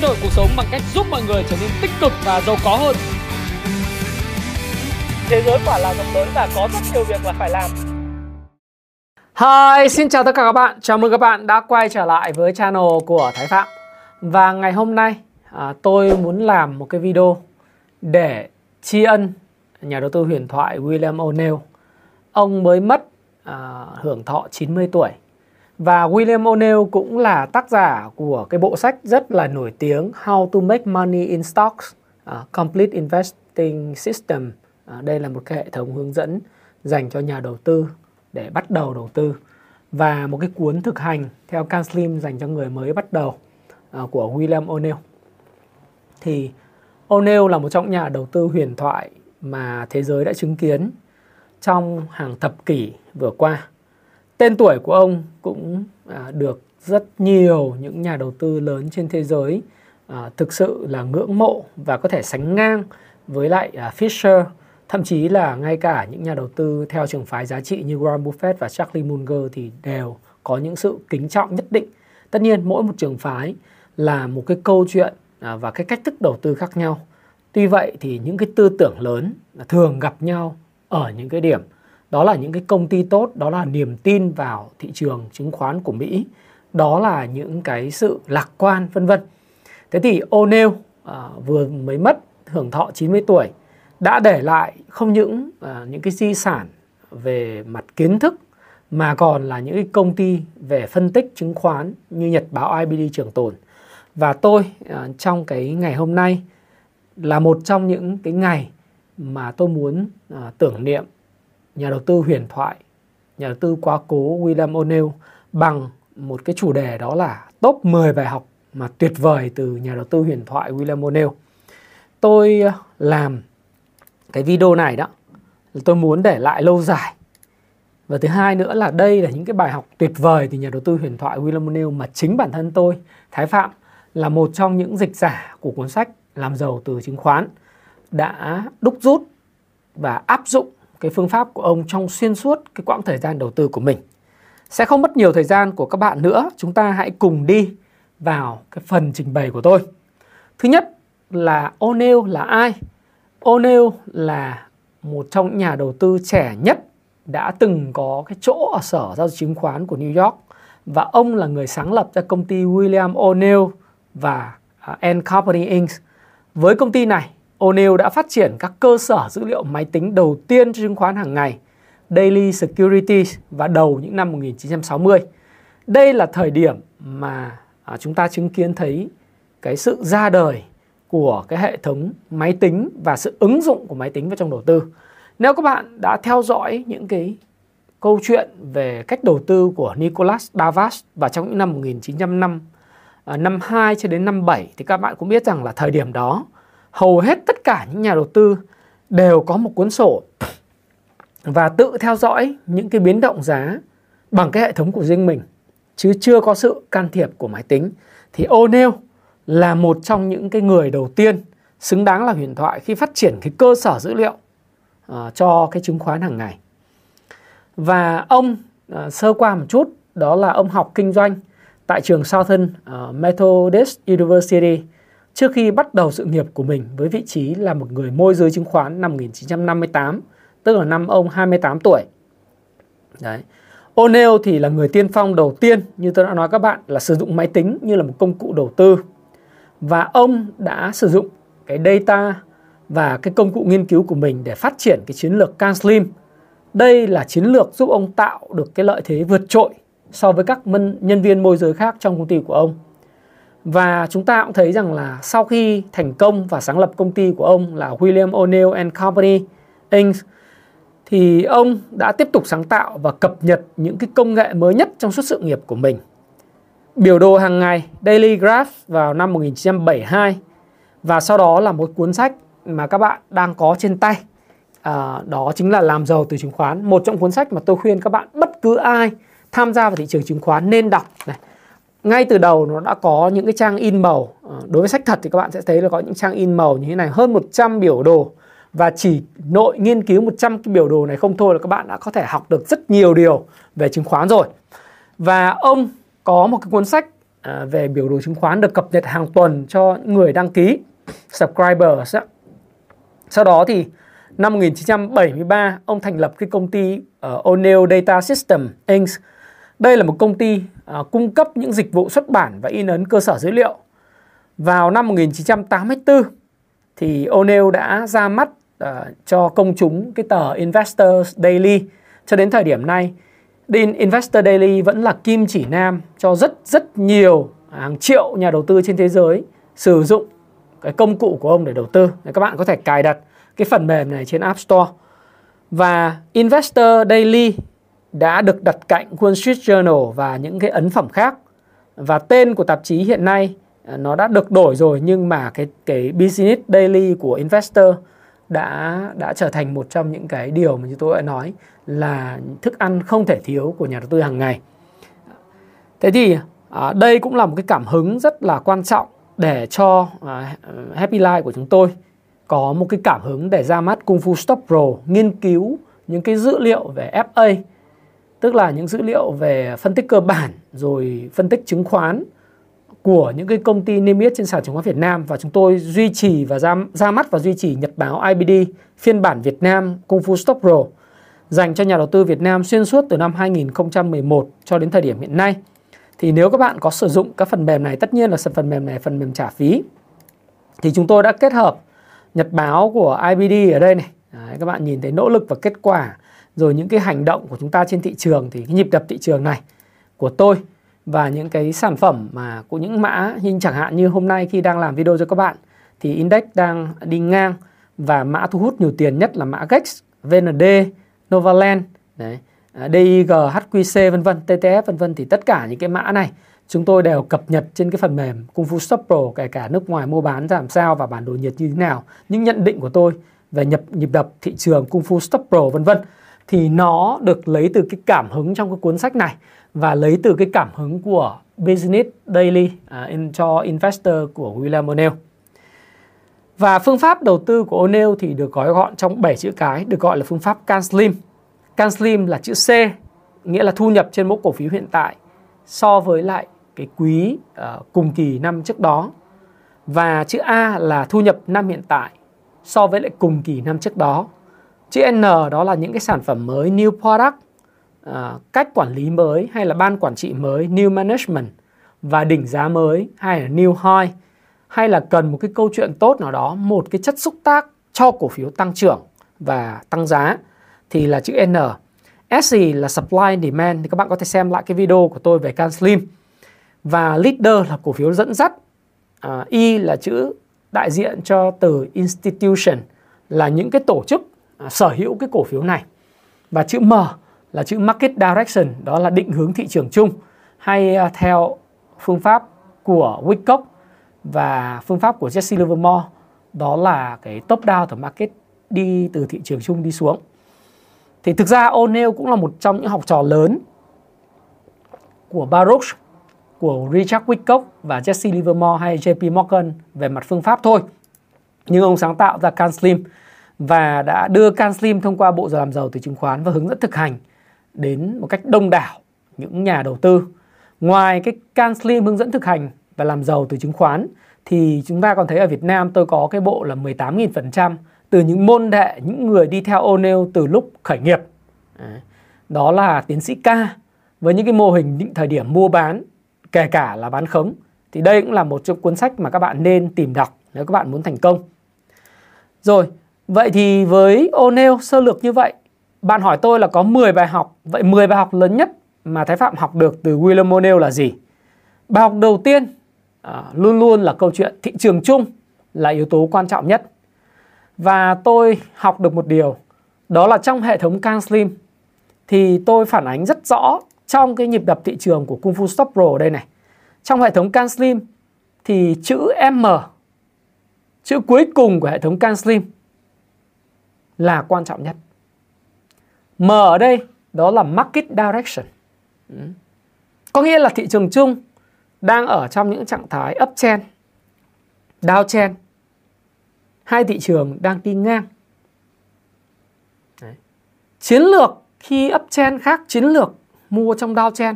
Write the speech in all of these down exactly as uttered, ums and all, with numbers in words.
thay đổi cuộc sống bằng cách giúp mọi người trở nên tích cực và giàu có hơn. Thế giới quả là rộng lớn và có rất nhiều việc là phải làm. Hi, xin chào tất cả các bạn. Chào mừng các bạn đã quay trở lại với channel của Thái Phạm. Và ngày hôm nay à, tôi muốn làm một cái video để tri ân nhà đầu tư huyền thoại William O'Neil. Ông mới mất à, hưởng thọ chín mươi tuổi. Và William O'Neil cũng là tác giả của cái bộ sách rất là nổi tiếng How to Make Money in Stocks, uh, Complete Investing System. Uh, đây là một cái hệ thống hướng dẫn dành cho nhà đầu tư để bắt đầu đầu tư. Và một cái cuốn thực hành theo Canslim dành cho người mới bắt đầu uh, của William O'Neil. Thì O'Neil là một trong nhà đầu tư huyền thoại mà thế giới đã chứng kiến trong hàng thập kỷ vừa qua. Tên tuổi của ông cũng được rất nhiều những nhà đầu tư lớn trên thế giới thực sự là ngưỡng mộ và có thể sánh ngang với lại Fisher, thậm chí là ngay cả những nhà đầu tư theo trường phái giá trị như Warren Buffett và Charlie Munger thì đều có những sự kính trọng nhất định. Tất nhiên mỗi một trường phái là một cái câu chuyện và cái cách thức đầu tư khác nhau. Tuy vậy thì những cái tư tưởng lớn thường gặp nhau ở những cái điểm. Đó là những cái công ty tốt, đó là niềm tin vào thị trường chứng khoán của Mỹ, đó là những cái sự lạc quan, vân vân. Thế thì O'Neil à, vừa mới mất hưởng thọ chín mươi tuổi, đã để lại không những à, những cái di sản về mặt kiến thức, mà còn là những cái công ty về phân tích chứng khoán như nhật báo I B D trường tồn. Và tôi à, trong cái ngày hôm nay là một trong những cái ngày mà tôi muốn à, tưởng niệm nhà đầu tư huyền thoại, nhà đầu tư quá cố William O'Neil bằng một cái chủ đề, đó là top mười bài học mà tuyệt vời từ nhà đầu tư huyền thoại William O'Neil. Tôi làm cái video này đó, tôi muốn để lại lâu dài. Và thứ hai nữa là đây là những cái bài học tuyệt vời từ nhà đầu tư huyền thoại William O'Neil mà chính bản thân tôi, Thái Phạm, là một trong những dịch giả của cuốn sách Làm giàu từ chứng khoán, đã đúc rút và áp dụng cái phương pháp của ông trong xuyên suốt cái quãng thời gian đầu tư của mình. Sẽ không mất nhiều thời gian của các bạn nữa, chúng ta hãy cùng đi vào cái phần trình bày của tôi. Thứ nhất là O'Neil là ai? O'Neil là một trong những nhà đầu tư trẻ nhất đã từng có cái chỗ ở sở giao dịch chứng khoán của New York, và ông là người sáng lập ra công ty William O'Neil và and Company Incorporated. Với công ty này, O'Neil đã phát triển các cơ sở dữ liệu máy tính đầu tiên cho chứng khoán hàng ngày, Daily Securities, và đầu những năm một nghìn chín trăm sáu mươi. Đây là thời điểm mà chúng ta chứng kiến thấy cái sự ra đời của cái hệ thống máy tính và sự ứng dụng của máy tính vào trong đầu tư. Nếu các bạn đã theo dõi những cái câu chuyện về cách đầu tư của Nicolas Darvas và trong những năm một nghìn chín trăm năm mươi hai cho đến năm bảy thì các bạn cũng biết rằng là thời điểm đó hầu hết tất cả những nhà đầu tư đều có một cuốn sổ và tự theo dõi những cái biến động giá bằng cái hệ thống của riêng mình, chứ chưa có sự can thiệp của máy tính. Thì O'Neil là một trong những cái người đầu tiên xứng đáng là huyền thoại khi phát triển cái cơ sở dữ liệu uh, cho cái chứng khoán hàng ngày. Và ông uh, sơ qua một chút, đó là ông học kinh doanh tại trường Southern uh, Methodist University trước khi bắt đầu sự nghiệp của mình với vị trí là một người môi giới chứng khoán năm một nghìn chín trăm năm mươi tám, tức là năm ông hai mươi tám tuổi. Đấy. O'Neil thì là người tiên phong đầu tiên, như tôi đã nói các bạn, là sử dụng máy tính như là một công cụ đầu tư. Và ông đã sử dụng cái data và cái công cụ nghiên cứu của mình để phát triển cái chiến lược Canslim. Đây là chiến lược giúp ông tạo được cái lợi thế vượt trội so với các nhân viên môi giới khác trong công ty của ông. Và chúng ta cũng thấy rằng là sau khi thành công và sáng lập công ty của ông là William O'Neil and Company Incorporated, thì ông đã tiếp tục sáng tạo và cập nhật những cái công nghệ mới nhất trong suốt sự nghiệp của mình. Biểu đồ hàng ngày Daily Graph vào năm một nghìn chín trăm bảy mươi hai, và sau đó là một cuốn sách mà các bạn đang có trên tay. À, đó chính là Làm giàu từ chứng khoán, một trong cuốn sách mà tôi khuyên các bạn bất cứ ai tham gia vào thị trường chứng khoán nên đọc này. Ngay từ đầu nó đã có những cái trang in màu. Đối với sách thật thì các bạn sẽ thấy là có những trang in màu như thế này, hơn một trăm biểu đồ. Và chỉ nội nghiên cứu một trăm cái biểu đồ này không thôi là các bạn đã có thể học được rất nhiều điều về chứng khoán rồi. Và ông có một cái cuốn sách về biểu đồ chứng khoán được cập nhật hàng tuần cho người đăng ký subscribers. Sau đó thì năm một nghìn chín trăm bảy mươi ba, ông thành lập cái công ty O'Neil Data System Incorporated. Đây là một công ty cung cấp những dịch vụ xuất bản và in ấn cơ sở dữ liệu. Vào năm một nghìn chín trăm tám mươi tư thì O'Neil đã ra mắt cho công chúng cái tờ Investor's Daily. Cho đến thời điểm này, Investor's Daily vẫn là kim chỉ nam cho rất rất nhiều hàng triệu nhà đầu tư trên thế giới sử dụng cái công cụ của ông để đầu tư. Các bạn có thể cài đặt cái phần mềm này trên App Store. Và Investor's Daily đã được đặt cạnh Wall Street Journal và những cái ấn phẩm khác. Và tên của tạp chí hiện nay nó đã được đổi rồi, nhưng mà cái cái Business Daily của Investor đã đã trở thành một trong những cái điều mà như tôi đã nói là thức ăn không thể thiếu của nhà đầu tư hàng ngày. Thế thì à, đây cũng là một cái cảm hứng rất là quan trọng để cho à, Happy Life của chúng tôi có một cái cảm hứng để ra mắt Kungfu Stocks Pro, nghiên cứu những cái dữ liệu về ép a, tức là những dữ liệu về phân tích cơ bản rồi phân tích chứng khoán của những cái công ty niêm yết trên sàn chứng khoán Việt Nam. Và chúng tôi duy trì và ra, ra mắt và duy trì nhật báo i bê đê phiên bản Việt Nam Kungfu Stocks Pro dành cho nhà đầu tư Việt Nam xuyên suốt từ năm hai nghìn không trăm mười một cho đến thời điểm hiện nay. Thì nếu các bạn có sử dụng các phần mềm này, tất nhiên là phần mềm này phần mềm trả phí, thì chúng tôi đã kết hợp nhật báo của i bê đê ở đây này. Đấy, các bạn nhìn thấy nỗ lực và kết quả rồi những cái hành động của chúng ta trên thị trường, thì cái nhịp đập thị trường này của tôi và những cái sản phẩm mà của những mã, nhưng chẳng hạn như hôm nay khi đang làm video cho các bạn thì index đang đi ngang và mã thu hút nhiều tiền nhất là mã giê e ích, vê en đê, Novaland, đấy, đê i giê, hát quy xê vân vân, tê tê ép vân vân, thì tất cả những cái mã này chúng tôi đều cập nhật trên cái phần mềm Kungfu Stocks Pro, kể cả nước ngoài mua bán làm sao và bản đồ nhiệt như thế nào, những nhận định của tôi về nhập nhịp đập thị trường Kungfu Stocks Pro vân vân, thì nó được lấy từ cái cảm hứng trong cái cuốn sách này và lấy từ cái cảm hứng của Business Daily à, cho Investor của William O'Neil. Và phương pháp đầu tư của O'Neil thì được gói gọn trong bảy chữ cái, được gọi là phương pháp Canslim. Canslim là chữ C, nghĩa là thu nhập trên mỗi cổ phiếu hiện tại so với lại cái quý uh, cùng kỳ năm trước đó. Và chữ A là thu nhập năm hiện tại so với lại cùng kỳ năm trước đó. Chữ N đó là những cái sản phẩm mới, new product, uh, cách quản lý mới hay là ban quản trị mới, new management, và đỉnh giá mới hay là new high, hay là cần một cái câu chuyện tốt nào đó, một cái chất xúc tác cho cổ phiếu tăng trưởng và tăng giá, thì là chữ N. S là supply and demand, thì các bạn có thể xem lại cái video của tôi về Canslim. Và leader là cổ phiếu dẫn dắt. À, I là chữ đại diện cho từ institution, là những cái tổ chức à, sở hữu cái cổ phiếu này. Và chữ M là chữ market direction, đó là định hướng thị trường chung, hay à, theo phương pháp của Wyckoff và phương pháp của Jesse Livermore, đó là cái top down từ market, đi từ thị trường chung đi xuống. Thì thực ra O'Neil cũng là một trong những học trò lớn của Baruch, của Richard Wyckoff và Jesse Livermore hay jay pi Morgan về mặt phương pháp thôi. Nhưng ông sáng tạo ra Canslim và đã đưa Canslim thông qua bộ làm giàu từ chứng khoán và hướng dẫn thực hành đến một cách đông đảo những nhà đầu tư. Ngoài cái Canslim hướng dẫn thực hành và làm giàu từ chứng khoán thì chúng ta còn thấy ở Việt Nam tôi có cái bộ là mười tám nghìn phần trăm từ những môn đệ, những người đi theo O'Neil từ lúc khởi nghiệp. Đó là tiến sĩ Ca với những cái mô hình định thời điểm mua bán, kể cả là bán khống. Thì đây cũng là một trong cuốn sách mà các bạn nên tìm đọc nếu các bạn muốn thành công. Rồi, vậy thì với O'Neil sơ lược như vậy, bạn hỏi tôi là có mười bài học. Vậy mười bài học lớn nhất mà Thái Phạm học được từ William O'Neil là gì? Bài học đầu tiên à, luôn luôn là câu chuyện thị trường chung là yếu tố quan trọng nhất. Và tôi học được một điều, đó là trong hệ thống Canslim thì tôi phản ánh rất rõ trong cái nhịp đập thị trường của Kungfu Stocks Pro ở đây này. Trong hệ thống Canslim thì chữ M, chữ cuối cùng của hệ thống Canslim là quan trọng nhất. M ở đây đó là market direction. Có nghĩa là thị trường chung đang ở trong những trạng thái uptrend, downtrend, hai thị trường đang đi ngang. Đấy. Chiến lược khi uptrend khác chiến lược mua trong downtrend.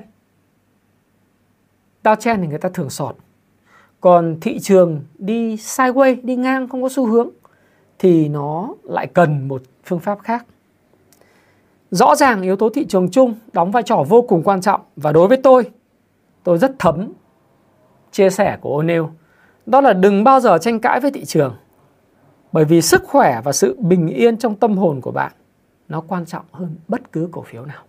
Downtrend thì người ta thường short. Còn thị trường đi sideways, đi ngang không có xu hướng thì nó lại cần một phương pháp khác. Rõ ràng yếu tố thị trường chung đóng vai trò vô cùng quan trọng, và đối với tôi, tôi rất thấm chia sẻ của O'Neil, đó là đừng bao giờ tranh cãi với thị trường, bởi vì sức khỏe và sự bình yên trong tâm hồn của bạn nó quan trọng hơn bất cứ cổ phiếu nào.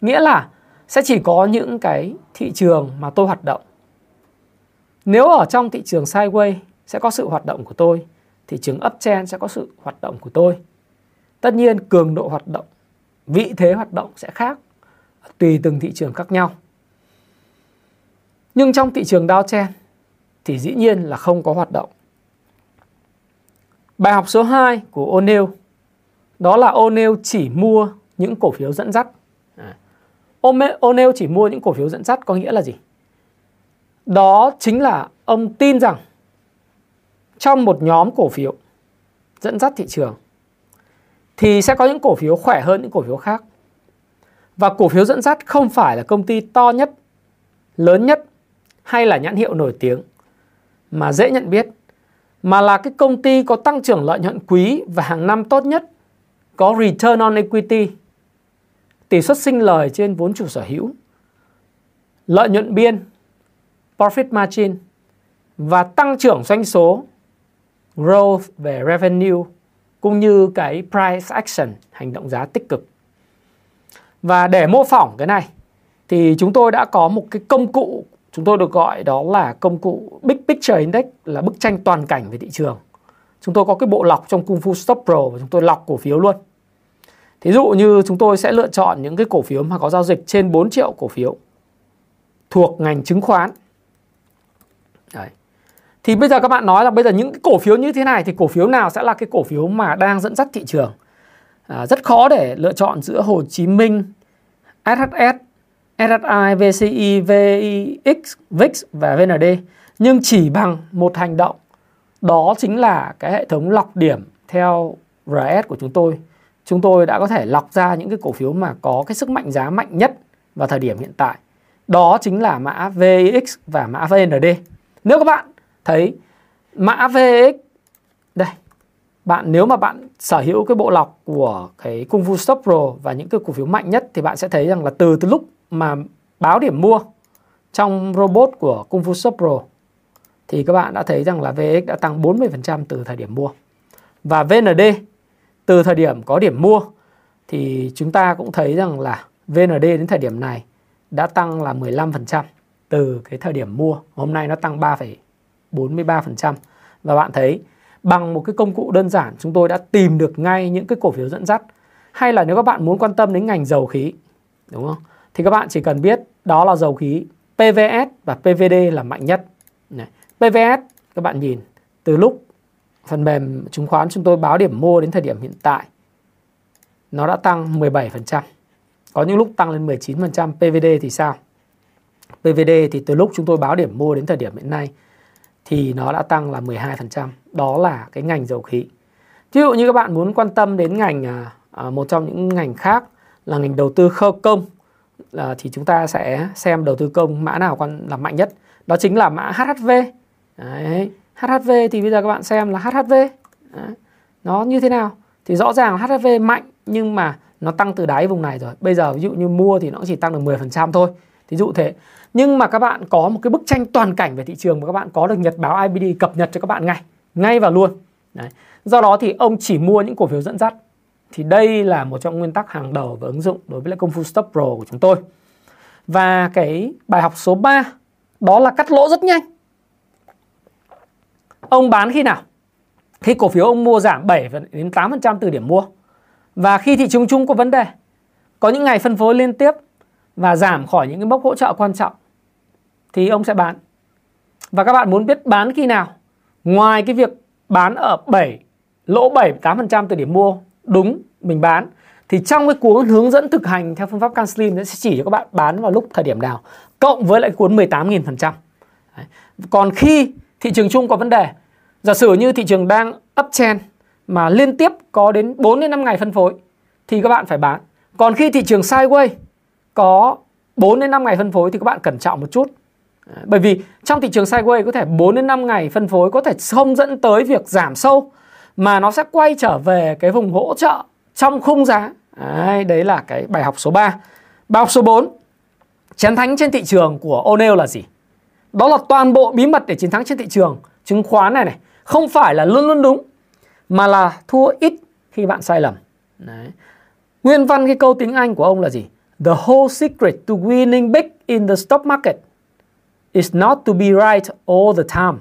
Nghĩa là sẽ chỉ có những cái thị trường mà tôi hoạt động. Nếu ở trong thị trường sideways sẽ có sự hoạt động của tôi, thị trường uptrend sẽ có sự hoạt động của tôi. Tất nhiên cường độ hoạt động, vị thế hoạt động sẽ khác tùy từng thị trường khác nhau. Nhưng trong thị trường downtrend thì dĩ nhiên là không có hoạt động. Bài học số hai của O'Neil đó là O'Neil chỉ mua những cổ phiếu dẫn dắt. O'Neil chỉ mua những cổ phiếu dẫn dắt có nghĩa là gì? Đó chính là ông tin rằng trong một nhóm cổ phiếu dẫn dắt thị trường thì sẽ có những cổ phiếu khỏe hơn những cổ phiếu khác. Và cổ phiếu dẫn dắt không phải là công ty to nhất, lớn nhất hay là nhãn hiệu nổi tiếng mà dễ nhận biết, mà là cái công ty có tăng trưởng lợi nhuận quý và hàng năm tốt nhất, có return on equity, tỷ suất sinh lời trên vốn chủ sở hữu, lợi nhuận biên, profit margin, và tăng trưởng doanh số, growth về revenue, cũng như cái price action, hành động giá tích cực. Và để mô phỏng cái này thì chúng tôi đã có một cái công cụ, chúng tôi được gọi đó là công cụ Big Picture Index, là bức tranh toàn cảnh về thị trường. Chúng tôi có cái bộ lọc trong Kungfu Stocks Pro và chúng tôi lọc cổ phiếu luôn. Thí dụ như chúng tôi sẽ lựa chọn những cái cổ phiếu mà có giao dịch trên bốn triệu cổ phiếu thuộc ngành chứng khoán. Đấy. Thì bây giờ các bạn nói là bây giờ những cái cổ phiếu như thế này thì cổ phiếu nào sẽ là cái cổ phiếu mà đang dẫn dắt thị trường? À, rất khó để lựa chọn giữa Hồ Chí Minh, ét hát ét, ét hát i, vê xê i, vê i ích, vê i ích và vê en đê, nhưng chỉ bằng một hành động, đó chính là cái hệ thống lọc điểm theo rờ ét của chúng tôi. Chúng tôi đã có thể lọc ra những cái cổ phiếu mà có cái sức mạnh giá mạnh nhất vào thời điểm hiện tại. Đó chính là mã vê i ích và mã vê en đê. Nếu các bạn thấy mã vê i ích đây, bạn nếu mà bạn sở hữu cái bộ lọc của cái Kungfu Stocks Pro và những cái cổ phiếu mạnh nhất thì bạn sẽ thấy rằng là từ từ lúc mà báo điểm mua trong robot của Kungfu Stocks Pro thì các bạn đã thấy rằng là vê i ích đã tăng bốn mươi phần trăm từ thời điểm mua, và vê en đê từ thời điểm có điểm mua thì chúng ta cũng thấy rằng là vê en đê đến thời điểm này đã tăng là mười lăm phần trăm từ cái thời điểm mua. Hôm nay nó tăng ba phẩy bốn mươi ba phần trăm. Và bạn thấy bằng một cái công cụ đơn giản chúng tôi đã tìm được ngay những cái cổ phiếu dẫn dắt. Hay là nếu các bạn muốn quan tâm đến ngành dầu khí, đúng không? Thì các bạn chỉ cần biết đó là dầu khí pê vê ét và pê vê đê là mạnh nhất. Này, pê vê ét các bạn nhìn từ lúc phần mềm chứng khoán chúng tôi báo điểm mua đến thời điểm hiện tại nó đã tăng mười bảy phần trăm. Có những lúc tăng lên mười chín phần trăm. pê vê đê thì sao? pê vê đê thì từ lúc chúng tôi báo điểm mua đến thời điểm hiện nay thì nó đã tăng là mười hai phần trăm. Đó là cái ngành dầu khí. Ví dụ như các bạn muốn quan tâm đến ngành à, một trong những ngành khác là ngành đầu tư công à, thì chúng ta sẽ xem đầu tư công mã nào còn là mạnh nhất. Đó chính là mã hát hát vê. Đấy. hát hát vê thì bây giờ các bạn xem là hát hát vê Đấy. Nó như thế nào? Thì rõ ràng hát hát vê mạnh nhưng mà nó tăng từ đáy vùng này rồi. Bây giờ ví dụ như mua thì nó chỉ tăng được mười phần trăm thôi. Thí dụ thế. Nhưng mà các bạn có một cái bức tranh toàn cảnh về thị trường và các bạn có được nhật báo i bê đê cập nhật cho các bạn ngay, ngay và luôn. Đấy. Do đó thì ông chỉ mua những cổ phiếu dẫn dắt. Thì đây là một trong nguyên tắc hàng đầu và ứng dụng đối với lại Kungfu Stocks Pro của chúng tôi. Và cái bài học số ba đó là cắt lỗ rất nhanh. Ông bán khi nào? Khi cổ phiếu ông mua giảm bảy đến tám phần trăm từ điểm mua. Và khi thị trường chung có vấn đề, có những ngày phân phối liên tiếp và giảm khỏi những cái mốc hỗ trợ quan trọng thì ông sẽ bán. Và các bạn muốn biết bán khi nào? Ngoài cái việc bán ở bảy lỗ bảy tám phần trăm từ điểm mua, đúng mình bán, thì trong cái cuốn hướng dẫn thực hành theo phương pháp Canslim nó sẽ chỉ cho các bạn bán vào lúc thời điểm nào cộng với lại cuốn mười tám nghìn phần trăm. Còn khi thị trường chung có vấn đề, giả sử như thị trường đang uptrend mà liên tiếp có đến bốn đến năm ngày phân phối thì các bạn phải bán. Còn khi thị trường sideways có bốn đến năm ngày phân phối thì các bạn cẩn trọng một chút. Bởi vì trong thị trường sideways có thể bốn đến năm ngày phân phối có thể không dẫn tới việc giảm sâu, mà nó sẽ quay trở về cái vùng hỗ trợ trong khung giá. Đấy, đấy là cái bài học số ba. Bài học số bốn, chiến thắng trên thị trường của O'Neil là gì? Đó là toàn bộ bí mật để chiến thắng trên thị trường chứng khoán này này. Không phải là luôn luôn đúng, mà là thua ít khi bạn sai lầm. Đấy. Nguyên văn cái câu tiếng Anh của ông là gì? The whole secret to winning big in the stock market is not to be right all the time,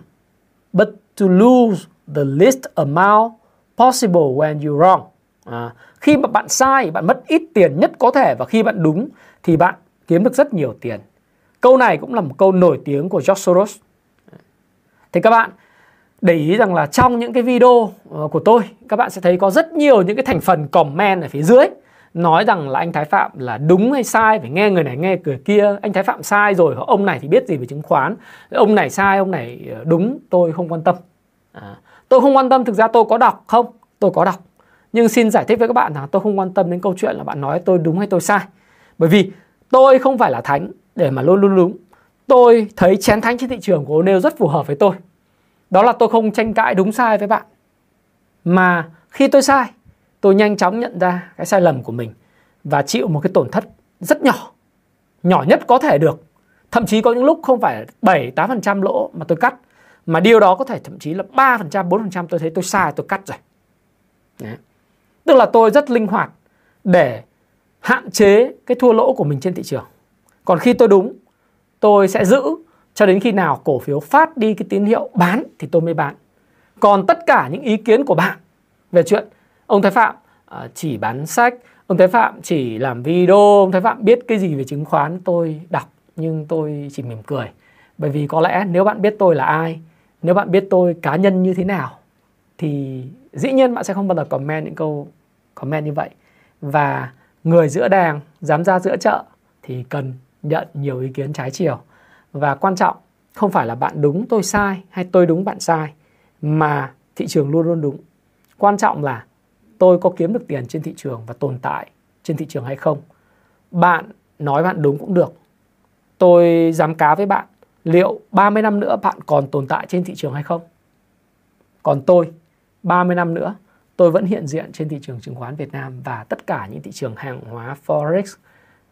but to lose the least amount possible when you're wrong. À, khi mà bạn sai, bạn mất ít tiền nhất có thể, và khi bạn đúng thì bạn kiếm được rất nhiều tiền. Câu này cũng là một câu nổi tiếng của George Soros. Thì các bạn để ý rằng là trong những cái video của tôi, các bạn sẽ thấy có rất nhiều những cái thành phần comment ở phía dưới nói rằng là anh Thái Phạm là đúng hay sai, phải nghe người này nghe người kia. Anh Thái Phạm sai rồi, ông này thì biết gì về chứng khoán, ông này sai, ông này đúng. Tôi không quan tâm. à, Tôi không quan tâm. Thực ra tôi có đọc không? Tôi có đọc. Nhưng xin giải thích với các bạn là tôi không quan tâm đến câu chuyện là bạn nói tôi đúng hay tôi sai. Bởi vì tôi không phải là thánh để mà luôn luôn đúng. Tôi thấy chiến thắng trên thị trường của O'Neil rất phù hợp với tôi. Đó là tôi không tranh cãi đúng sai với bạn, mà khi tôi sai, tôi nhanh chóng nhận ra cái sai lầm của mình và chịu một cái tổn thất rất nhỏ, nhỏ nhất có thể được. Thậm chí có những lúc không phải bảy tám phần trăm lỗ mà tôi cắt, mà điều đó có thể thậm chí là ba phần trăm, bốn phần trăm tôi thấy tôi sai tôi cắt rồi. Đấy. Tức là tôi rất linh hoạt để hạn chế cái thua lỗ của mình trên thị trường. Còn khi tôi đúng, tôi sẽ giữ cho đến khi nào cổ phiếu phát đi cái tín hiệu bán thì tôi mới bán. Còn tất cả những ý kiến của bạn về chuyện ông Thái Phạm chỉ bán sách, ông Thái Phạm chỉ làm video, ông Thái Phạm biết cái gì về chứng khoán, tôi đọc nhưng tôi chỉ mỉm cười. Bởi vì có lẽ nếu bạn biết tôi là ai, nếu bạn biết tôi cá nhân như thế nào, thì dĩ nhiên bạn sẽ không bao giờ comment những câu comment như vậy. Và người giữa đàng, dám ra giữa chợ thì cần nhận nhiều ý kiến trái chiều. Và quan trọng không phải là bạn đúng tôi sai hay tôi đúng bạn sai, mà thị trường luôn luôn đúng. Quan trọng là tôi có kiếm được tiền trên thị trường và tồn tại trên thị trường hay không. Bạn nói bạn đúng cũng được. Tôi dám cá với bạn, liệu ba mươi năm nữa bạn còn tồn tại trên thị trường hay không? Còn tôi, ba mươi năm nữa tôi vẫn hiện diện trên thị trường chứng khoán Việt Nam và tất cả những thị trường hàng hóa, Forex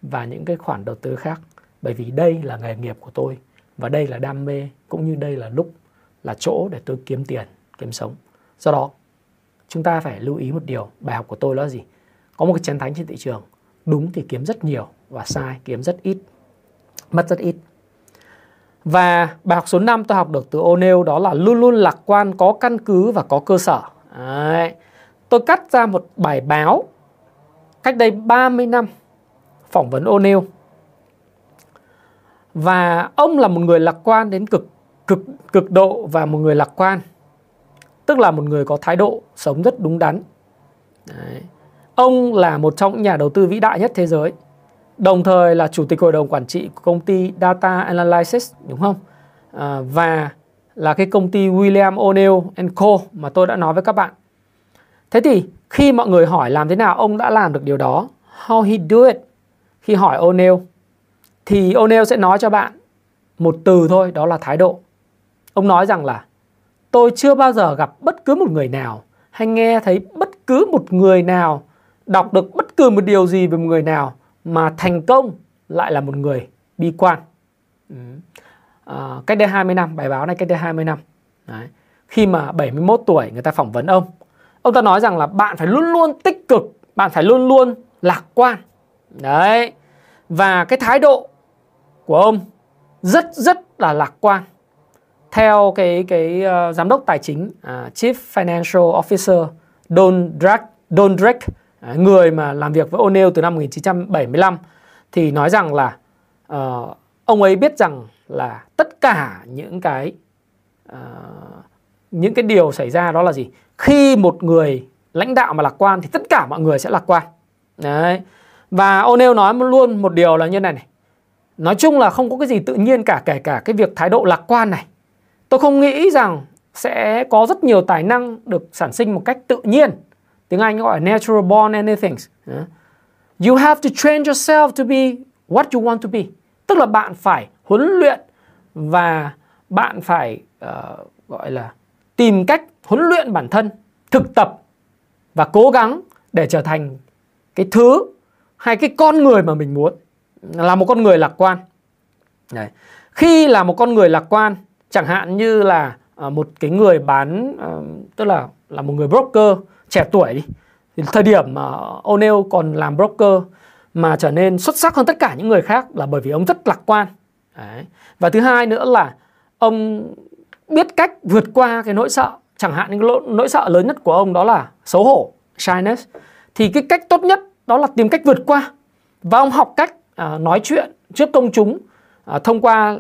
và những cái khoản đầu tư khác. Bởi vì đây là nghề nghiệp của tôi, và đây là đam mê, cũng như đây là lúc, là chỗ để tôi kiếm tiền, kiếm sống. Do đó chúng ta phải lưu ý một điều, bài học của tôi là gì? Có một cái chiến thắng trên thị trường, đúng thì kiếm rất nhiều và sai kiếm rất ít, mất rất ít. Và bài học số năm tôi học được từ O'Neil đó là luôn luôn lạc quan, có căn cứ và có cơ sở. Đấy. Tôi cắt ra một bài báo cách đây ba mươi năm phỏng vấn O'Neil. Và ông là một người lạc quan đến cực, cực, cực độ, và một người lạc quan, tức là một người có thái độ sống rất đúng đắn. Đấy. Ông là một trong những nhà đầu tư vĩ đại nhất thế giới, đồng thời là chủ tịch hội đồng quản trị của công ty Data Analysis, đúng không? À, và là cái công ty William O'Neil and Co mà tôi đã nói với các bạn. Thế thì khi mọi người hỏi làm thế nào ông đã làm được điều đó, how he do it, khi hỏi O'Neil thì O'Neil sẽ nói cho bạn một từ thôi, đó là thái độ. Ông nói rằng là tôi chưa bao giờ gặp bất cứ một người nào hay nghe thấy bất cứ một người nào, đọc được bất cứ một điều gì về một người nào mà thành công lại là một người bi quan. ừ. à, Cách đây hai mươi năm, bài báo này cách đây hai mươi năm. Đấy. Khi mà bảy mươi mốt tuổi người ta phỏng vấn ông, ông ta nói rằng là bạn phải luôn luôn tích cực, bạn phải luôn luôn lạc quan. Đấy. Và cái thái độ của ông rất rất là lạc quan. Theo cái cái uh, giám đốc tài chính, uh, Chief Financial Officer Don Drake, Don Drake uh, người mà làm việc với O'Neil từ năm một nghìn chín trăm bảy mươi lăm, thì nói rằng là uh, ông ấy biết rằng là tất cả những cái uh, những cái điều xảy ra đó là gì? Khi một người lãnh đạo mà lạc quan thì tất cả mọi người sẽ lạc quan. Đấy. Và O'Neil nói luôn một điều là như này này. Nói chung là không có cái gì tự nhiên cả, kể cả cái việc thái độ lạc quan này. Tôi không nghĩ rằng sẽ có rất nhiều tài năng được sản sinh một cách tự nhiên. Tiếng Anh gọi là natural born anything. You have to train yourself to be what you want to be. Tức là bạn phải huấn luyện và bạn phải uh, gọi là tìm cách huấn luyện bản thân, thực tập và cố gắng để trở thành cái thứ hay cái con người mà mình muốn. Là một con người lạc quan. Đấy. Khi là một con người lạc quan, chẳng hạn như là uh, một cái người bán, uh, tức là là một người broker trẻ tuổi đi. Thì thời điểm mà O'Neil còn làm broker mà trở nên xuất sắc hơn tất cả những người khác là bởi vì ông rất lạc quan. Đấy. Và thứ hai nữa là ông biết cách vượt qua cái nỗi sợ. Chẳng hạn những nỗi sợ lớn nhất của ông đó là xấu hổ, shyness. Thì cái cách tốt nhất đó là tìm cách vượt qua. Và ông học cách à, nói chuyện trước công chúng à, thông qua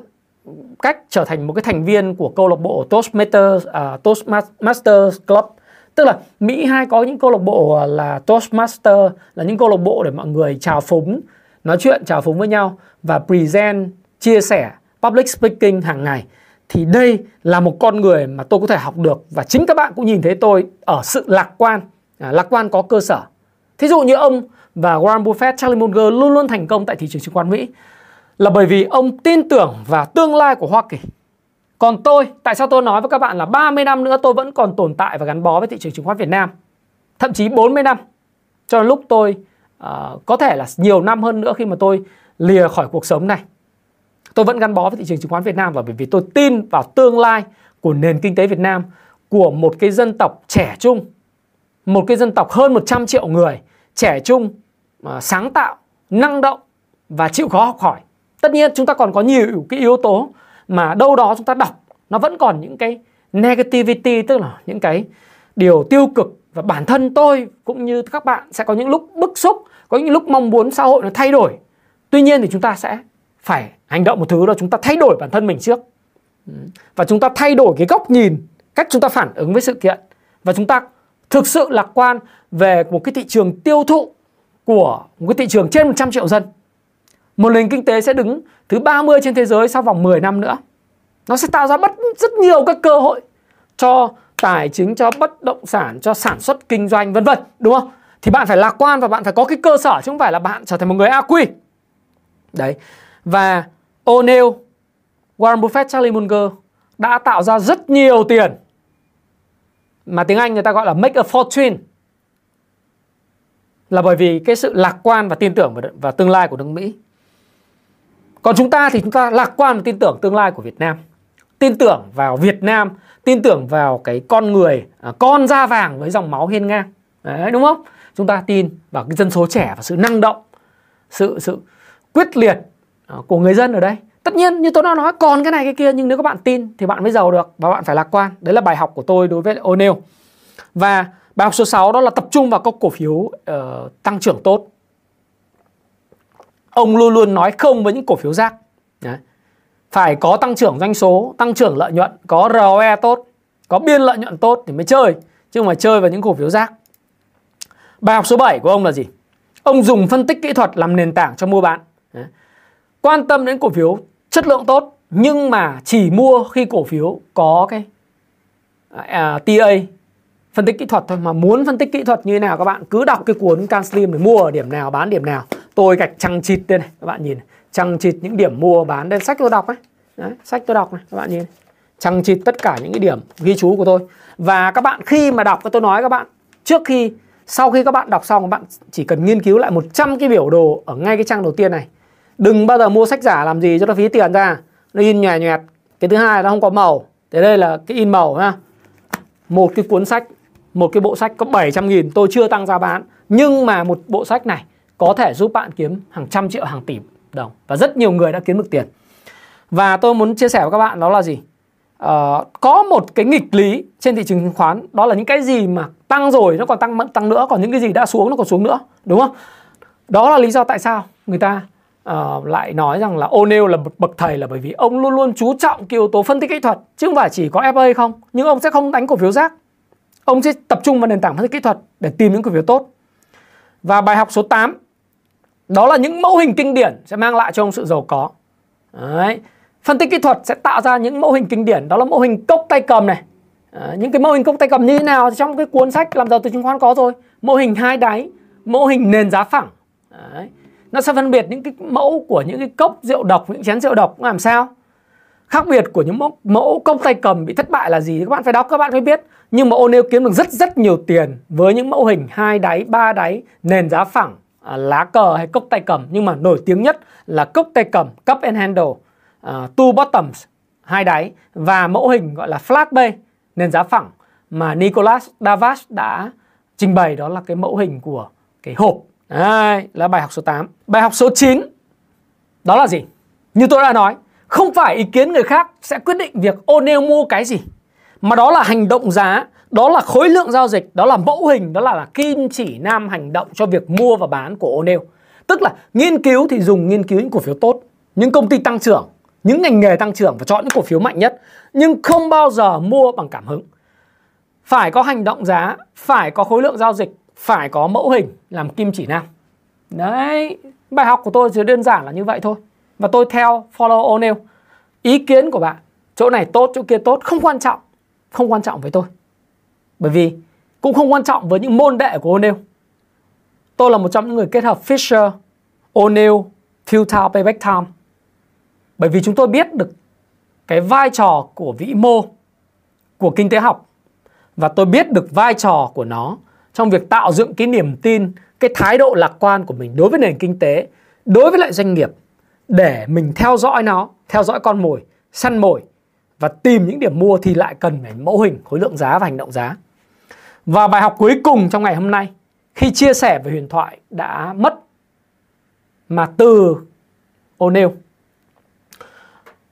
cách trở thành một cái thành viên của câu lạc bộ Toastmasters, à, Toastmasters Club. Tức là Mỹ hay có những câu lạc bộ là Toastmaster, là những câu lạc bộ để mọi người chào phúng, nói chuyện chào phúng với nhau và present, chia sẻ, public speaking hàng ngày. Thì đây là một con người mà tôi có thể học được. Và chính các bạn cũng nhìn thấy tôi ở sự lạc quan, à, lạc quan có cơ sở. Thí dụ như ông và Warren Buffett, Charlie Munger luôn luôn thành công tại thị trường chứng khoán Mỹ là bởi vì ông tin tưởng vào tương lai của Hoa Kỳ. Còn tôi, tại sao tôi nói với các bạn là ba mươi năm nữa tôi vẫn còn tồn tại và gắn bó với thị trường chứng khoán Việt Nam. Thậm chí bốn mươi năm. Cho đến lúc tôi uh, có thể là nhiều năm hơn nữa khi mà tôi lìa khỏi cuộc sống này, tôi vẫn gắn bó với thị trường chứng khoán Việt Nam. Và bởi vì tôi tin vào tương lai của nền kinh tế Việt Nam, của một cái dân tộc trẻ trung, một cái dân tộc hơn một trăm triệu người, trẻ trung, uh, sáng tạo, năng động và chịu khó học hỏi. Tất nhiên chúng ta còn có nhiều cái yếu tố mà đâu đó chúng ta đọc nó vẫn còn những cái negativity, tức là những cái điều tiêu cực. Và bản thân tôi cũng như các bạn sẽ có những lúc bức xúc, có những lúc mong muốn xã hội nó thay đổi. Tuy nhiên thì chúng ta sẽ phải hành động một thứ đó, chúng ta thay đổi bản thân mình trước. Và chúng ta thay đổi cái góc nhìn, cách chúng ta phản ứng với sự kiện. Và chúng ta thực sự lạc quan về một cái thị trường tiêu thụ của một cái thị trường trên một trăm triệu dân. Một nền kinh tế sẽ đứng thứ ba mươi trên thế giới sau vòng mười năm nữa. Nó sẽ tạo ra bất, rất nhiều các cơ hội cho tài chính, cho bất động sản, cho sản xuất, kinh doanh, vân vân, đúng không? Thì bạn phải lạc quan và bạn phải có cái cơ sở, chứ không phải là bạn trở thành một người a quy. Đấy. Và O'Neil, Warren Buffett, Charlie Munger đã tạo ra rất nhiều tiền, mà tiếng Anh người ta gọi là make a fortune, là bởi vì cái sự lạc quan và tin tưởng vào, vào tương lai của nước Mỹ. Còn chúng ta thì chúng ta lạc quan và tin tưởng tương lai của Việt Nam. Tin tưởng vào Việt Nam, tin tưởng vào cái con người, à, con da vàng với dòng máu hiên ngang. Đấy, đúng không? Chúng ta tin vào cái dân số trẻ và sự năng động, sự sự quyết liệt của người dân ở đây. Tất nhiên như tôi đã nói còn cái này cái kia, nhưng nếu các bạn tin thì bạn mới giàu được và bạn phải lạc quan. Đấy là bài học của tôi đối với O'Neil. Và bài học số sáu đó là tập trung vào các cổ phiếu uh, tăng trưởng tốt. Ông luôn luôn nói không với những cổ phiếu rác. Đấy. Phải có tăng trưởng doanh số, tăng trưởng lợi nhuận, có rờ o e tốt, có biên lợi nhuận tốt thì mới chơi, chứ không phải chơi vào những cổ phiếu rác. Bài học số bảy của ông là gì? Ông dùng phân tích kỹ thuật làm nền tảng cho mua bán. Đấy. Quan tâm đến cổ phiếu chất lượng tốt, nhưng mà chỉ mua khi cổ phiếu có cái à, tê a, phân tích kỹ thuật thôi. Mà muốn phân tích kỹ thuật như thế nào các bạn cứ đọc cái cuốn Canslim để mua ở điểm nào, bán điểm nào. Tôi gạch chằng chịt đây này, các bạn nhìn này. Chằng chịt những điểm mua bán, đây sách tôi đọc ấy. Đấy, sách tôi đọc này, các bạn nhìn này. Chằng chịt tất cả những cái điểm ghi chú của tôi. Và các bạn khi mà đọc, tôi nói các bạn, trước khi, sau khi các bạn đọc xong, các bạn chỉ cần nghiên cứu lại một trăm cái biểu đồ ở ngay cái trang đầu tiên này. Đừng bao giờ mua sách giả làm gì cho nó phí tiền ra. Nó in nhòe nhòe. Cái thứ hai nó không có màu. Thế đây là cái in màu ha. Một cái cuốn sách, một cái bộ sách có bảy trăm nghìn, tôi chưa tăng giá bán. Nhưng mà một bộ sách này có thể giúp bạn kiếm hàng trăm triệu, hàng tỷ đồng. Và rất nhiều người đã kiếm được tiền. Và tôi muốn chia sẻ với các bạn đó là gì? Ờ, có một cái nghịch lý trên thị trường chứng khoán. Đó là những cái gì mà tăng rồi nó còn tăng tăng nữa. Còn những cái gì đã xuống nó còn xuống nữa. Đúng không? Đó là lý do tại sao người ta uh, lại nói rằng là O'Neil là một bậc thầy. Là bởi vì ông luôn luôn chú trọng cái yếu tố phân tích kỹ thuật. Chứ không phải chỉ có ép a không. Nhưng ông sẽ không đánh cổ phiếu rác. Ông sẽ tập trung vào nền tảng phân tích kỹ thuật để tìm những cổ phiếu tốt. Và bài học số tám, đó là những mẫu hình kinh điển sẽ mang lại cho ông sự giàu có. Đấy. Phân tích kỹ thuật sẽ tạo ra những mẫu hình kinh điển. Đó là mẫu hình cốc tay cầm này. À, những cái mẫu hình cốc tay cầm như thế nào thì trong cái cuốn sách Làm Giàu Từ Chứng Khoán có rồi. Mẫu hình hai đáy, mẫu hình nền giá phẳng. Đấy. Nó sẽ phân biệt những cái mẫu của những cái cốc rượu độc, những chén rượu độc làm sao. Khác biệt của những mẫu, mẫu cốc tay cầm bị thất bại là gì các bạn phải đọc, các bạn phải biết. Nhưng mà O'Neil kiếm được rất rất nhiều tiền với những mẫu hình hai đáy, ba đáy, nền giá phẳng, lá cờ hay cốc tay cầm. Nhưng mà nổi tiếng nhất là cốc tay cầm, cup and handle, uh, two bottoms, hai đáy, và mẫu hình gọi là flat bay, nền giá phẳng mà Nicolas Darvas đã trình bày, đó là cái mẫu hình của cái hộp. Đấy, là bài học số tám. Bài học số chín đó là gì? Như tôi đã nói, không phải ý kiến người khác sẽ quyết định việc O'Neil mua cái gì, mà đó là hành động giá, đó là khối lượng giao dịch, đó là mẫu hình, đó là, là kim chỉ nam hành động cho việc mua và bán của O'Neil. Tức là nghiên cứu thì dùng nghiên cứu những cổ phiếu tốt, những công ty tăng trưởng, những ngành nghề tăng trưởng, và chọn những cổ phiếu mạnh nhất. Nhưng không bao giờ mua bằng cảm hứng. Phải có hành động giá, phải có khối lượng giao dịch, phải có mẫu hình làm kim chỉ nam. Đấy, bài học của tôi chỉ đơn giản là như vậy thôi. Và tôi theo follow O'Neil. Ý kiến của bạn, chỗ này tốt, chỗ kia tốt, không quan trọng. Không quan trọng với tôi. Bởi vì cũng không quan trọng với những môn đệ của O'Neil. Tôi là một trong những người kết hợp Fisher, O'Neil, Futile Payback Time. Bởi vì chúng tôi biết được cái vai trò của vĩ mô, của kinh tế học. Và tôi biết được vai trò của nó trong việc tạo dựng cái niềm tin, cái thái độ lạc quan của mình đối với nền kinh tế, đối với lại doanh nghiệp, để mình theo dõi nó, theo dõi con mồi, săn mồi và tìm những điểm mua, thì lại cần phải mẫu hình, khối lượng giá và hành động giá. Và bài học cuối cùng trong ngày hôm nay, khi chia sẻ về huyền thoại đã mất mà từ O'Neil,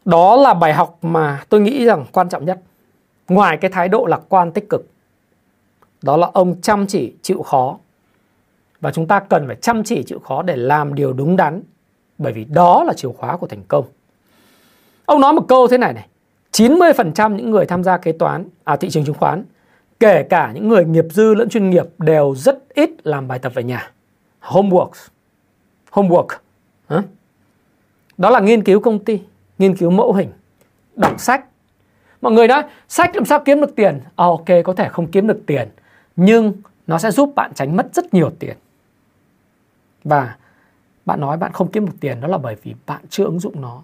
đó là bài học mà tôi nghĩ rằng quan trọng nhất. Ngoài cái thái độ lạc quan tích cực, đó là ông chăm chỉ chịu khó. Và chúng ta cần phải chăm chỉ chịu khó để làm điều đúng đắn, bởi vì đó là chìa khóa của thành công. Ông nói một câu thế này này: chín mươi phần trăm những người tham gia kế toán à thị trường chứng khoán, kể cả những người nghiệp dư lẫn chuyên nghiệp, đều rất ít làm bài tập về nhà. Homework. Homework. Đó là nghiên cứu công ty, nghiên cứu mẫu hình, đọc sách. Mọi người nói sách làm sao kiếm được tiền? À, ok, có thể không kiếm được tiền, nhưng nó sẽ giúp bạn tránh mất rất nhiều tiền. Và bạn nói bạn không kiếm được tiền, đó là bởi vì bạn chưa ứng dụng nó.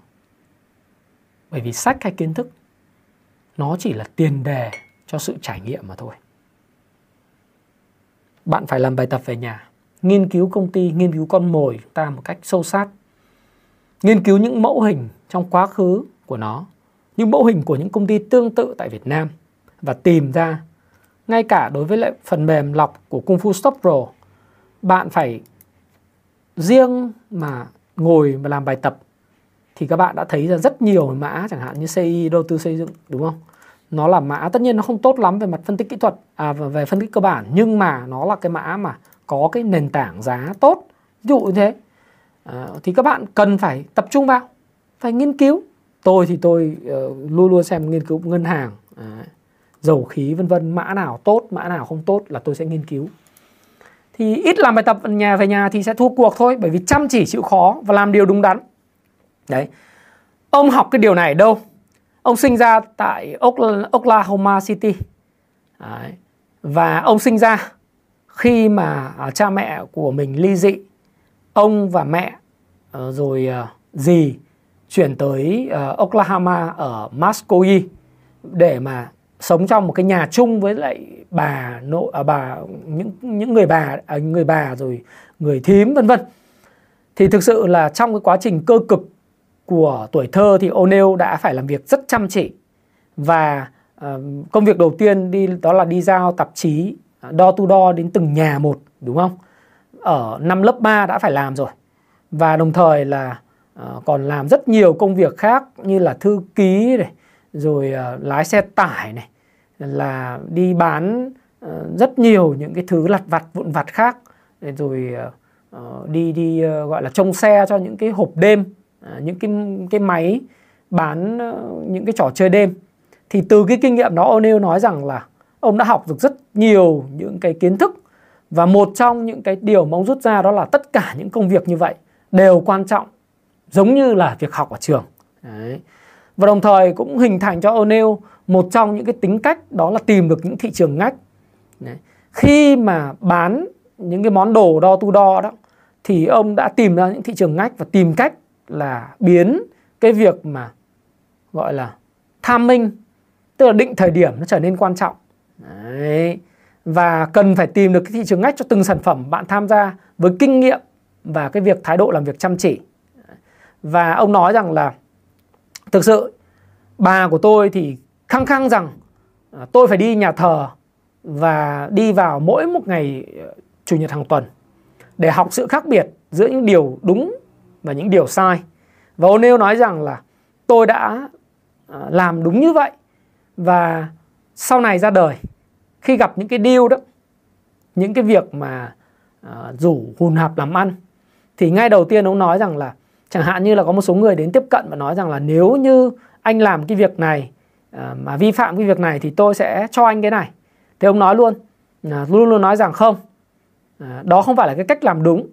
Bởi vì sách hay kiến thức, nó chỉ là tiền đề cho sự trải nghiệm mà thôi. Bạn phải làm bài tập về nhà, nghiên cứu công ty, nghiên cứu con mồi chúng ta một cách sâu sát, nghiên cứu những mẫu hình trong quá khứ của nó, những mẫu hình của những công ty tương tự tại Việt Nam, và tìm ra. Ngay cả đối với lại phần mềm lọc của Kungfu Stocks Pro, bạn phải riêng mà ngồi mà làm bài tập, thì các bạn đã thấy ra rất nhiều mã, chẳng hạn như xê i, đầu tư xây dựng, đúng không? Nó là mã, tất nhiên nó không tốt lắm về mặt phân tích kỹ thuật, à, về phân tích cơ bản, nhưng mà nó là cái mã mà có cái nền tảng giá tốt, ví dụ như thế. À, thì các bạn cần phải tập trung vào, phải nghiên cứu. Tôi thì tôi uh, luôn luôn xem nghiên cứu ngân hàng, à, dầu khí vân vân, mã nào tốt, mã nào không tốt là tôi sẽ nghiên cứu. Thì ít làm bài tập nhà về nhà thì sẽ thua cuộc thôi, bởi vì chăm chỉ chịu khó và làm điều đúng đắn. Đấy. Ông học cái điều này đâu? Ông sinh ra tại Oklahoma City. Đấy. Và ông sinh ra khi mà cha mẹ của mình ly dị, ông và mẹ rồi dì chuyển tới Oklahoma ở Muskogee để mà sống trong một cái nhà chung với lại bà nội, à, bà những những người bà, à, người bà rồi người thím vân vân. Thì thực sự là trong cái quá trình cơ cực của tuổi thơ thì O'Neil đã phải làm việc rất chăm chỉ, và à, công việc đầu tiên đi đó là đi giao tạp chí door to door đến từng nhà một, đúng không? Ở năm lớp ba đã phải làm rồi, và đồng thời là à, còn làm rất nhiều công việc khác như là thư ký này, rồi uh, lái xe tải này, là đi bán uh, rất nhiều những cái thứ lặt vặt vụn vặt khác, rồi uh, uh, đi đi uh, gọi là trông xe cho những cái hộp đêm, uh, những cái cái máy bán uh, những cái trò chơi đêm. Thì từ cái kinh nghiệm đó, O'Neil nói rằng là ông đã học được rất nhiều những cái kiến thức, và một trong những cái điều mà ông rút ra đó là tất cả những công việc như vậy đều quan trọng, giống như là việc học ở trường. Đấy. Và đồng thời cũng hình thành cho O'Neil một trong những cái tính cách, đó là tìm được những thị trường ngách. Đấy. Khi mà bán những cái món đồ door to door đó, thì ông đã tìm ra những thị trường ngách và tìm cách là biến cái việc mà gọi là timing, tức là định thời điểm, nó trở nên quan trọng. Đấy. Và cần phải tìm được cái thị trường ngách cho từng sản phẩm bạn tham gia với kinh nghiệm và cái việc thái độ làm việc chăm chỉ. Và ông nói rằng là thực sự bà của tôi thì khăng khăng rằng tôi phải đi nhà thờ và đi vào mỗi một ngày chủ nhật hàng tuần để học sự khác biệt giữa những điều đúng và những điều sai. Và O'Neil nói rằng là tôi đã làm đúng như vậy, và sau này ra đời khi gặp những cái deal đó, những cái việc mà uh, rủ hùn hạp làm ăn, thì ngay đầu tiên ông nói rằng là chẳng hạn như là có một số người đến tiếp cận và nói rằng là nếu như anh làm cái việc này uh, mà vi phạm cái việc này thì tôi sẽ cho anh cái này. Thì ông nói luôn, uh, luôn luôn nói rằng không, uh, đó không phải là cái cách làm đúng.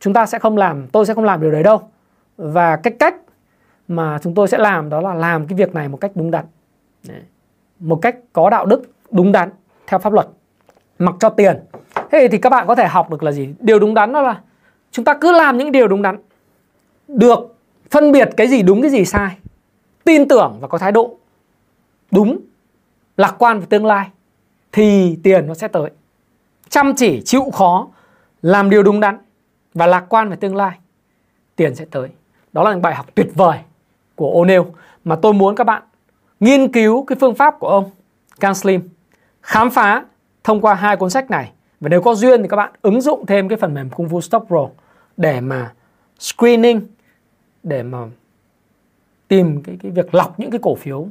Chúng ta sẽ không làm, tôi sẽ không làm điều đấy đâu. Và cái cách mà chúng tôi sẽ làm đó là làm cái việc này một cách đúng đắn. Đấy. Một cách có đạo đức, đúng đắn, theo pháp luật, mặc cho tiền. Thế thì các bạn có thể học được là gì? Điều đúng đắn đó là chúng ta cứ làm những điều đúng đắn, được phân biệt cái gì đúng, cái gì sai, tin tưởng và có thái độ đúng, lạc quan về tương lai, thì tiền nó sẽ tới. Chăm chỉ, chịu khó, làm điều đúng đắn và lạc quan về tương lai, tiền sẽ tới. Đó là những bài học tuyệt vời của O'Neil mà tôi muốn các bạn nghiên cứu cái phương pháp của ông Canslim, khám phá thông qua hai cuốn sách này. Và nếu có duyên thì các bạn ứng dụng thêm cái phần mềm Kungfu Stocks Pro để mà screening, để mà tìm cái, cái việc lọc những cái cổ phiếu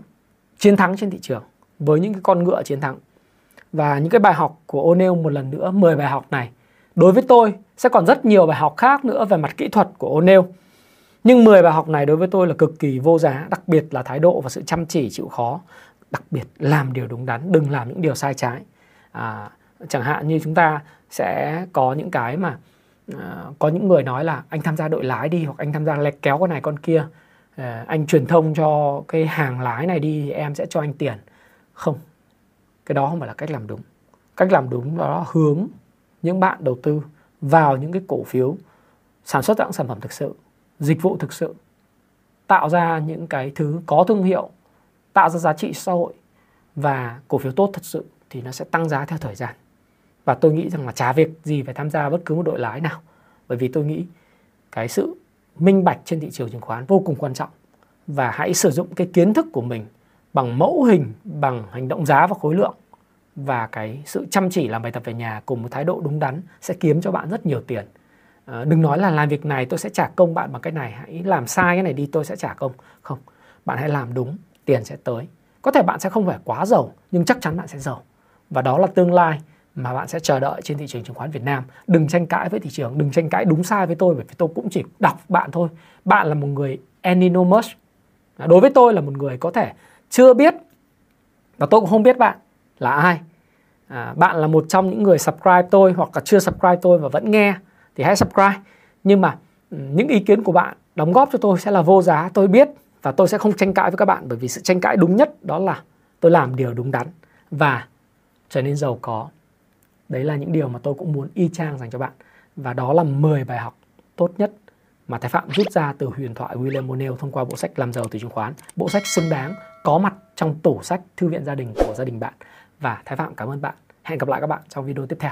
chiến thắng trên thị trường với những cái con ngựa chiến thắng. Và những cái bài học của O'Neil, một lần nữa, mười bài học này, đối với tôi sẽ còn rất nhiều bài học khác nữa về mặt kỹ thuật của O'Neil, nhưng mười bài học này đối với tôi là cực kỳ vô giá, đặc biệt là thái độ và sự chăm chỉ, chịu khó, đặc biệt làm điều đúng đắn, đừng làm những điều sai trái. À, chẳng hạn như chúng ta sẽ có những cái mà à, có những người nói là anh tham gia đội lái đi, hoặc anh tham gia lẹt kéo con này con kia, à, anh truyền thông cho cái hàng lái này đi thì em sẽ cho anh tiền. Không, cái đó không phải là cách làm đúng. Cách làm đúng đó là hướng những bạn đầu tư vào những cái cổ phiếu sản xuất ra những sản phẩm thực sự, dịch vụ thực sự, tạo ra những cái thứ có thương hiệu, tạo ra giá trị xã hội, và cổ phiếu tốt thật sự thì nó sẽ tăng giá theo thời gian. Và tôi nghĩ rằng là chả việc gì phải tham gia bất cứ một đội lái nào, bởi vì tôi nghĩ cái sự minh bạch trên thị trường chứng khoán vô cùng quan trọng. Và hãy sử dụng cái kiến thức của mình bằng mẫu hình, bằng hành động giá và khối lượng, và cái sự chăm chỉ làm bài tập về nhà cùng một thái độ đúng đắn sẽ kiếm cho bạn rất nhiều tiền. À, đừng nói là làm việc này tôi sẽ trả công bạn bằng cái này, hãy làm sai cái này đi tôi sẽ trả công. Không, bạn hãy làm đúng, tiền sẽ tới. Có thể bạn sẽ không phải quá giàu, nhưng chắc chắn bạn sẽ giàu. Và đó là tương lai mà bạn sẽ chờ đợi trên thị trường chứng khoán Việt Nam. Đừng tranh cãi với thị trường, đừng tranh cãi đúng sai với tôi, bởi vì tôi cũng chỉ đọc bạn thôi. Bạn là một người anonymous. Đối với tôi là một người có thể chưa biết, và tôi cũng không biết bạn là ai. À, bạn là một trong những người subscribe tôi, hoặc là chưa subscribe tôi và vẫn nghe, thì hãy subscribe. Nhưng mà những ý kiến của bạn đóng góp cho tôi sẽ là vô giá, tôi biết. Và tôi sẽ không tranh cãi với các bạn, bởi vì sự tranh cãi đúng nhất đó là tôi làm điều đúng đắn và trở nên giàu có. Đấy là những điều mà tôi cũng muốn y chang dành cho bạn. Và đó là mười bài học tốt nhất mà Thái Phạm rút ra từ huyền thoại William O'Neil thông qua bộ sách Làm Giàu Từ Chứng Khoán. Bộ sách xứng đáng có mặt trong tủ sách thư viện gia đình của gia đình bạn. Và Thái Phạm cảm ơn bạn. Hẹn gặp lại các bạn trong video tiếp theo.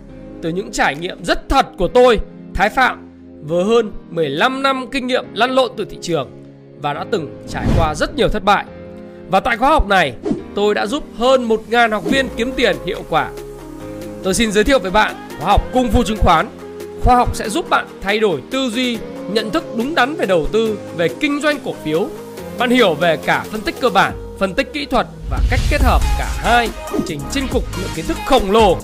từ những trải nghiệm rất thật của tôi, Thái Phạm, với hơn mười lăm năm kinh nghiệm lăn lộn từ thị trường, và đã từng trải qua rất nhiều thất bại. Và tại khóa học này, tôi đã giúp hơn một nghìn học viên kiếm tiền hiệu quả. Tôi xin giới thiệu với bạn khóa học Kung Fu Chứng Khoán. Khóa học sẽ giúp bạn thay đổi tư duy, nhận thức đúng đắn về đầu tư, về kinh doanh cổ phiếu. Bạn hiểu về cả phân tích cơ bản, phân tích kỹ thuật và cách kết hợp cả hai, trình chinh phục những kiến thức khổng lồ.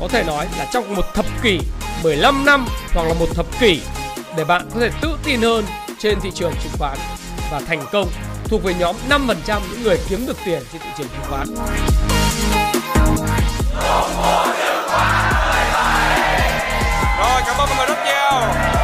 Có thể nói là trong một thập kỷ, mười lăm năm hoặc là một thập kỷ, để bạn có thể tự tin hơn trên thị trường chứng khoán và thành công, thuộc về nhóm năm phần trăm những người kiếm được tiền trên thị trường chứng khoán. Rồi, cảm ơn mọi người rất nhiều.